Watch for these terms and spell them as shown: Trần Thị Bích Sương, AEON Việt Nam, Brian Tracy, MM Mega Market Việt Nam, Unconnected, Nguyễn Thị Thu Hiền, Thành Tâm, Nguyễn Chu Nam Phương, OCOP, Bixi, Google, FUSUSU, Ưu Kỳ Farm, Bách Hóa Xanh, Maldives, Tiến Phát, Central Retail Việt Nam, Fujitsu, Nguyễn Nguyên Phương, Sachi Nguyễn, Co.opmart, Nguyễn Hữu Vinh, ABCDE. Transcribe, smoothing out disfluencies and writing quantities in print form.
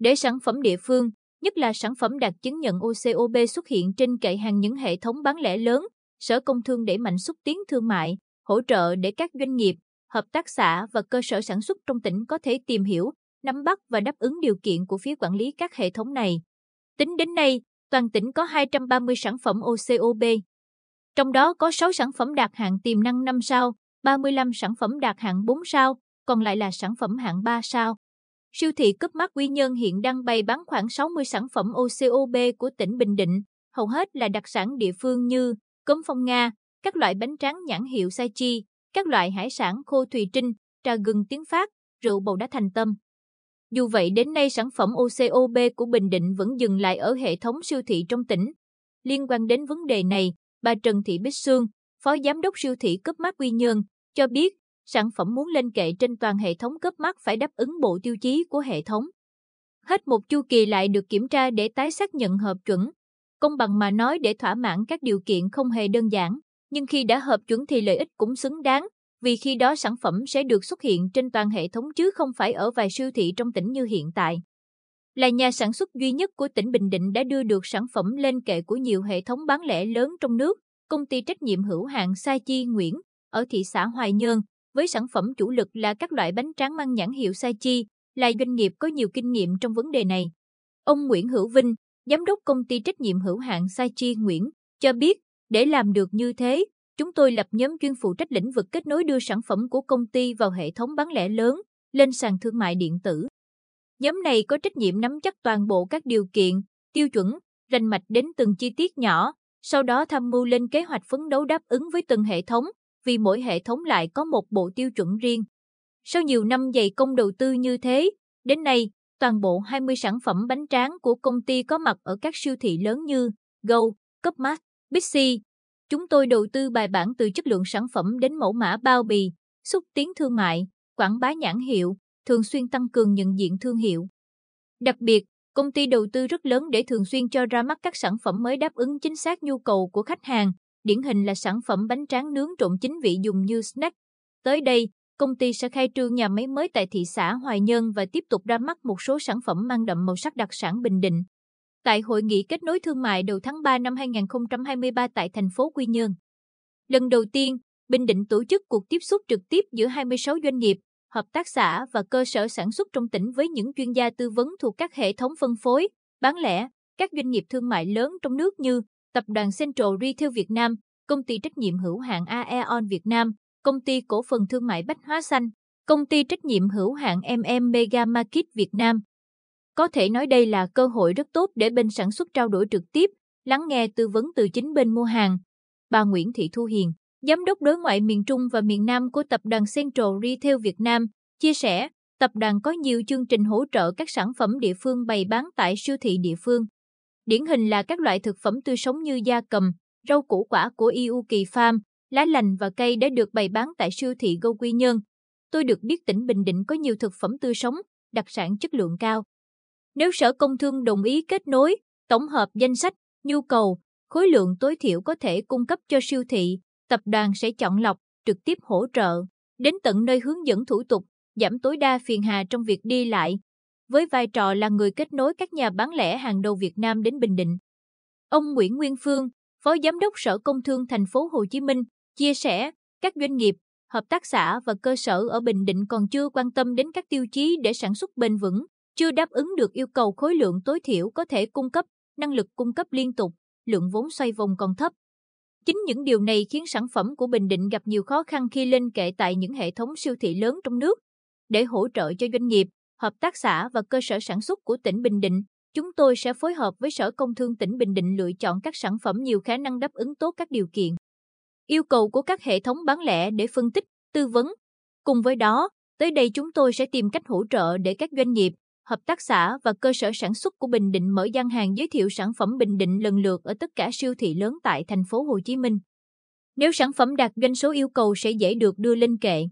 để sản phẩm địa phương, nhất là sản phẩm đạt chứng nhận OCOP xuất hiện trên kệ hàng những hệ thống bán lẻ lớn, Sở Công Thương đẩy mạnh xúc tiến thương mại, hỗ trợ để các doanh nghiệp, hợp tác xã và cơ sở sản xuất trong tỉnh có thể tìm hiểu, nắm bắt và đáp ứng điều kiện của phía quản lý các hệ thống này. Tính đến nay, toàn tỉnh có 230 sản phẩm OCOP. Trong đó có 6 sản phẩm đạt hạng tiềm năng 5 sao, 35 sản phẩm đạt hạng 4 sao, còn lại là sản phẩm hạng 3 sao. Siêu thị Co.opmart Quy Nhơn hiện đang bày bán khoảng 60 sản phẩm OCOP của tỉnh Bình Định, hầu hết là đặc sản địa phương như cốm phong Nga, các loại bánh tráng nhãn hiệu Sachi, các loại hải sản khô Thùy Trinh, trà gừng Tiến Phát, rượu bầu đá Thành Tâm. Dù vậy, đến nay sản phẩm OCOP của Bình Định vẫn dừng lại ở hệ thống siêu thị trong tỉnh. Liên quan đến vấn đề này, bà Trần Thị Bích Sương, Phó Giám đốc siêu thị Co.opmart Quy Nhơn, cho biết sản phẩm muốn lên kệ trên toàn hệ thống Co.opmart phải đáp ứng bộ tiêu chí của hệ thống. Hết một chu kỳ lại được kiểm tra để tái xác nhận hợp chuẩn. Công bằng mà nói, để thỏa mãn các điều kiện không hề đơn giản, nhưng khi đã hợp chuẩn thì lợi ích cũng xứng đáng, vì khi đó sản phẩm sẽ được xuất hiện trên toàn hệ thống chứ không phải ở vài siêu thị trong tỉnh như hiện tại. Là nhà sản xuất duy nhất của tỉnh Bình Định đã đưa được sản phẩm lên kệ của nhiều hệ thống bán lẻ lớn trong nước, công ty trách nhiệm hữu hạn Sachi Nguyễn ở thị xã Hoài Nhơn, với sản phẩm chủ lực là các loại bánh tráng mang nhãn hiệu Sachi, là doanh nghiệp có nhiều kinh nghiệm trong vấn đề này. Ông Nguyễn Hữu Vinh, Giám đốc công ty trách nhiệm hữu hạn Sachi Nguyễn, cho biết để làm được như thế, chúng tôi lập nhóm chuyên phụ trách lĩnh vực kết nối đưa sản phẩm của công ty vào hệ thống bán lẻ lớn, lên sàn thương mại điện tử. Nhóm này có trách nhiệm nắm chắc toàn bộ các điều kiện, tiêu chuẩn, rành mạch đến từng chi tiết nhỏ, sau đó tham mưu lên kế hoạch phấn đấu đáp ứng với từng hệ thống, vì mỗi hệ thống lại có một bộ tiêu chuẩn riêng. Sau nhiều năm dày công đầu tư như thế, đến nay, toàn bộ 20 sản phẩm bánh tráng của công ty có mặt ở các siêu thị lớn như Go, Co.opmart, Bixi. Chúng tôi đầu tư bài bản từ chất lượng sản phẩm đến mẫu mã bao bì, xúc tiến thương mại, quảng bá nhãn hiệu, thường xuyên tăng cường nhận diện thương hiệu. Đặc biệt, công ty đầu tư rất lớn để thường xuyên cho ra mắt các sản phẩm mới đáp ứng chính xác nhu cầu của khách hàng, điển hình là sản phẩm bánh tráng nướng trộn chính vị dùng như snack. Tới đây, công ty sẽ khai trương nhà máy mới tại thị xã Hoài Nhơn và tiếp tục ra mắt một số sản phẩm mang đậm màu sắc đặc sản Bình Định. Tại Hội nghị kết nối thương mại đầu tháng 3 năm 2023 tại thành phố Quy Nhơn, lần đầu tiên, Bình Định tổ chức cuộc tiếp xúc trực tiếp giữa 26 doanh nghiệp, hợp tác xã và cơ sở sản xuất trong tỉnh với những chuyên gia tư vấn thuộc các hệ thống phân phối, bán lẻ, các doanh nghiệp thương mại lớn trong nước như Tập đoàn Central Retail Việt Nam, Công ty trách nhiệm hữu hạn AEON Việt Nam, Công ty cổ phần thương mại Bách Hóa Xanh, Công ty trách nhiệm hữu hạn MM Mega Market Việt Nam. Có thể nói đây là cơ hội rất tốt để bên sản xuất trao đổi trực tiếp, lắng nghe tư vấn từ chính bên mua hàng. Bà Nguyễn Thị Thu Hiền, Giám đốc đối ngoại miền Trung và miền Nam của Tập đoàn Central Retail Việt Nam, chia sẻ, tập đoàn có nhiều chương trình hỗ trợ các sản phẩm địa phương bày bán tại siêu thị địa phương. Điển hình là các loại thực phẩm tươi sống như gia cầm, rau củ quả của Ưu Kỳ Farm, lá lành và cây đã được bày bán tại siêu thị Go Quy Nhơn. Tôi được biết tỉnh Bình Định có nhiều thực phẩm tươi sống, đặc sản chất lượng cao. Nếu Sở Công Thương đồng ý kết nối, tổng hợp danh sách, nhu cầu, khối lượng tối thiểu có thể cung cấp cho siêu thị, tập đoàn sẽ chọn lọc, trực tiếp hỗ trợ, đến tận nơi hướng dẫn thủ tục, giảm tối đa phiền hà trong việc đi lại, với vai trò là người kết nối các nhà bán lẻ hàng đầu Việt Nam đến Bình Định. Ông Nguyễn Nguyên Phương, Phó Giám đốc Sở Công Thương Thành phố Hồ Chí Minh, chia sẻ, các doanh nghiệp, hợp tác xã và cơ sở ở Bình Định còn chưa quan tâm đến các tiêu chí để sản xuất bền vững, chưa đáp ứng được yêu cầu khối lượng tối thiểu có thể cung cấp, năng lực cung cấp liên tục, lượng vốn xoay vòng còn thấp. Chính những điều này khiến sản phẩm của Bình Định gặp nhiều khó khăn khi lên kệ tại những hệ thống siêu thị lớn trong nước. Để hỗ trợ cho doanh nghiệp, hợp tác xã và cơ sở sản xuất của tỉnh Bình Định, chúng tôi sẽ phối hợp với Sở Công Thương tỉnh Bình Định lựa chọn các sản phẩm nhiều khả năng đáp ứng tốt các điều kiện, yêu cầu của các hệ thống bán lẻ để phân tích, tư vấn. Cùng với đó, tới đây chúng tôi sẽ tìm cách hỗ trợ để các doanh nghiệp, hợp tác xã và cơ sở sản xuất của Bình Định mở gian hàng giới thiệu sản phẩm Bình Định lần lượt ở tất cả siêu thị lớn tại thành phố Hồ Chí Minh. Nếu sản phẩm đạt doanh số yêu cầu sẽ dễ được đưa lên kệ.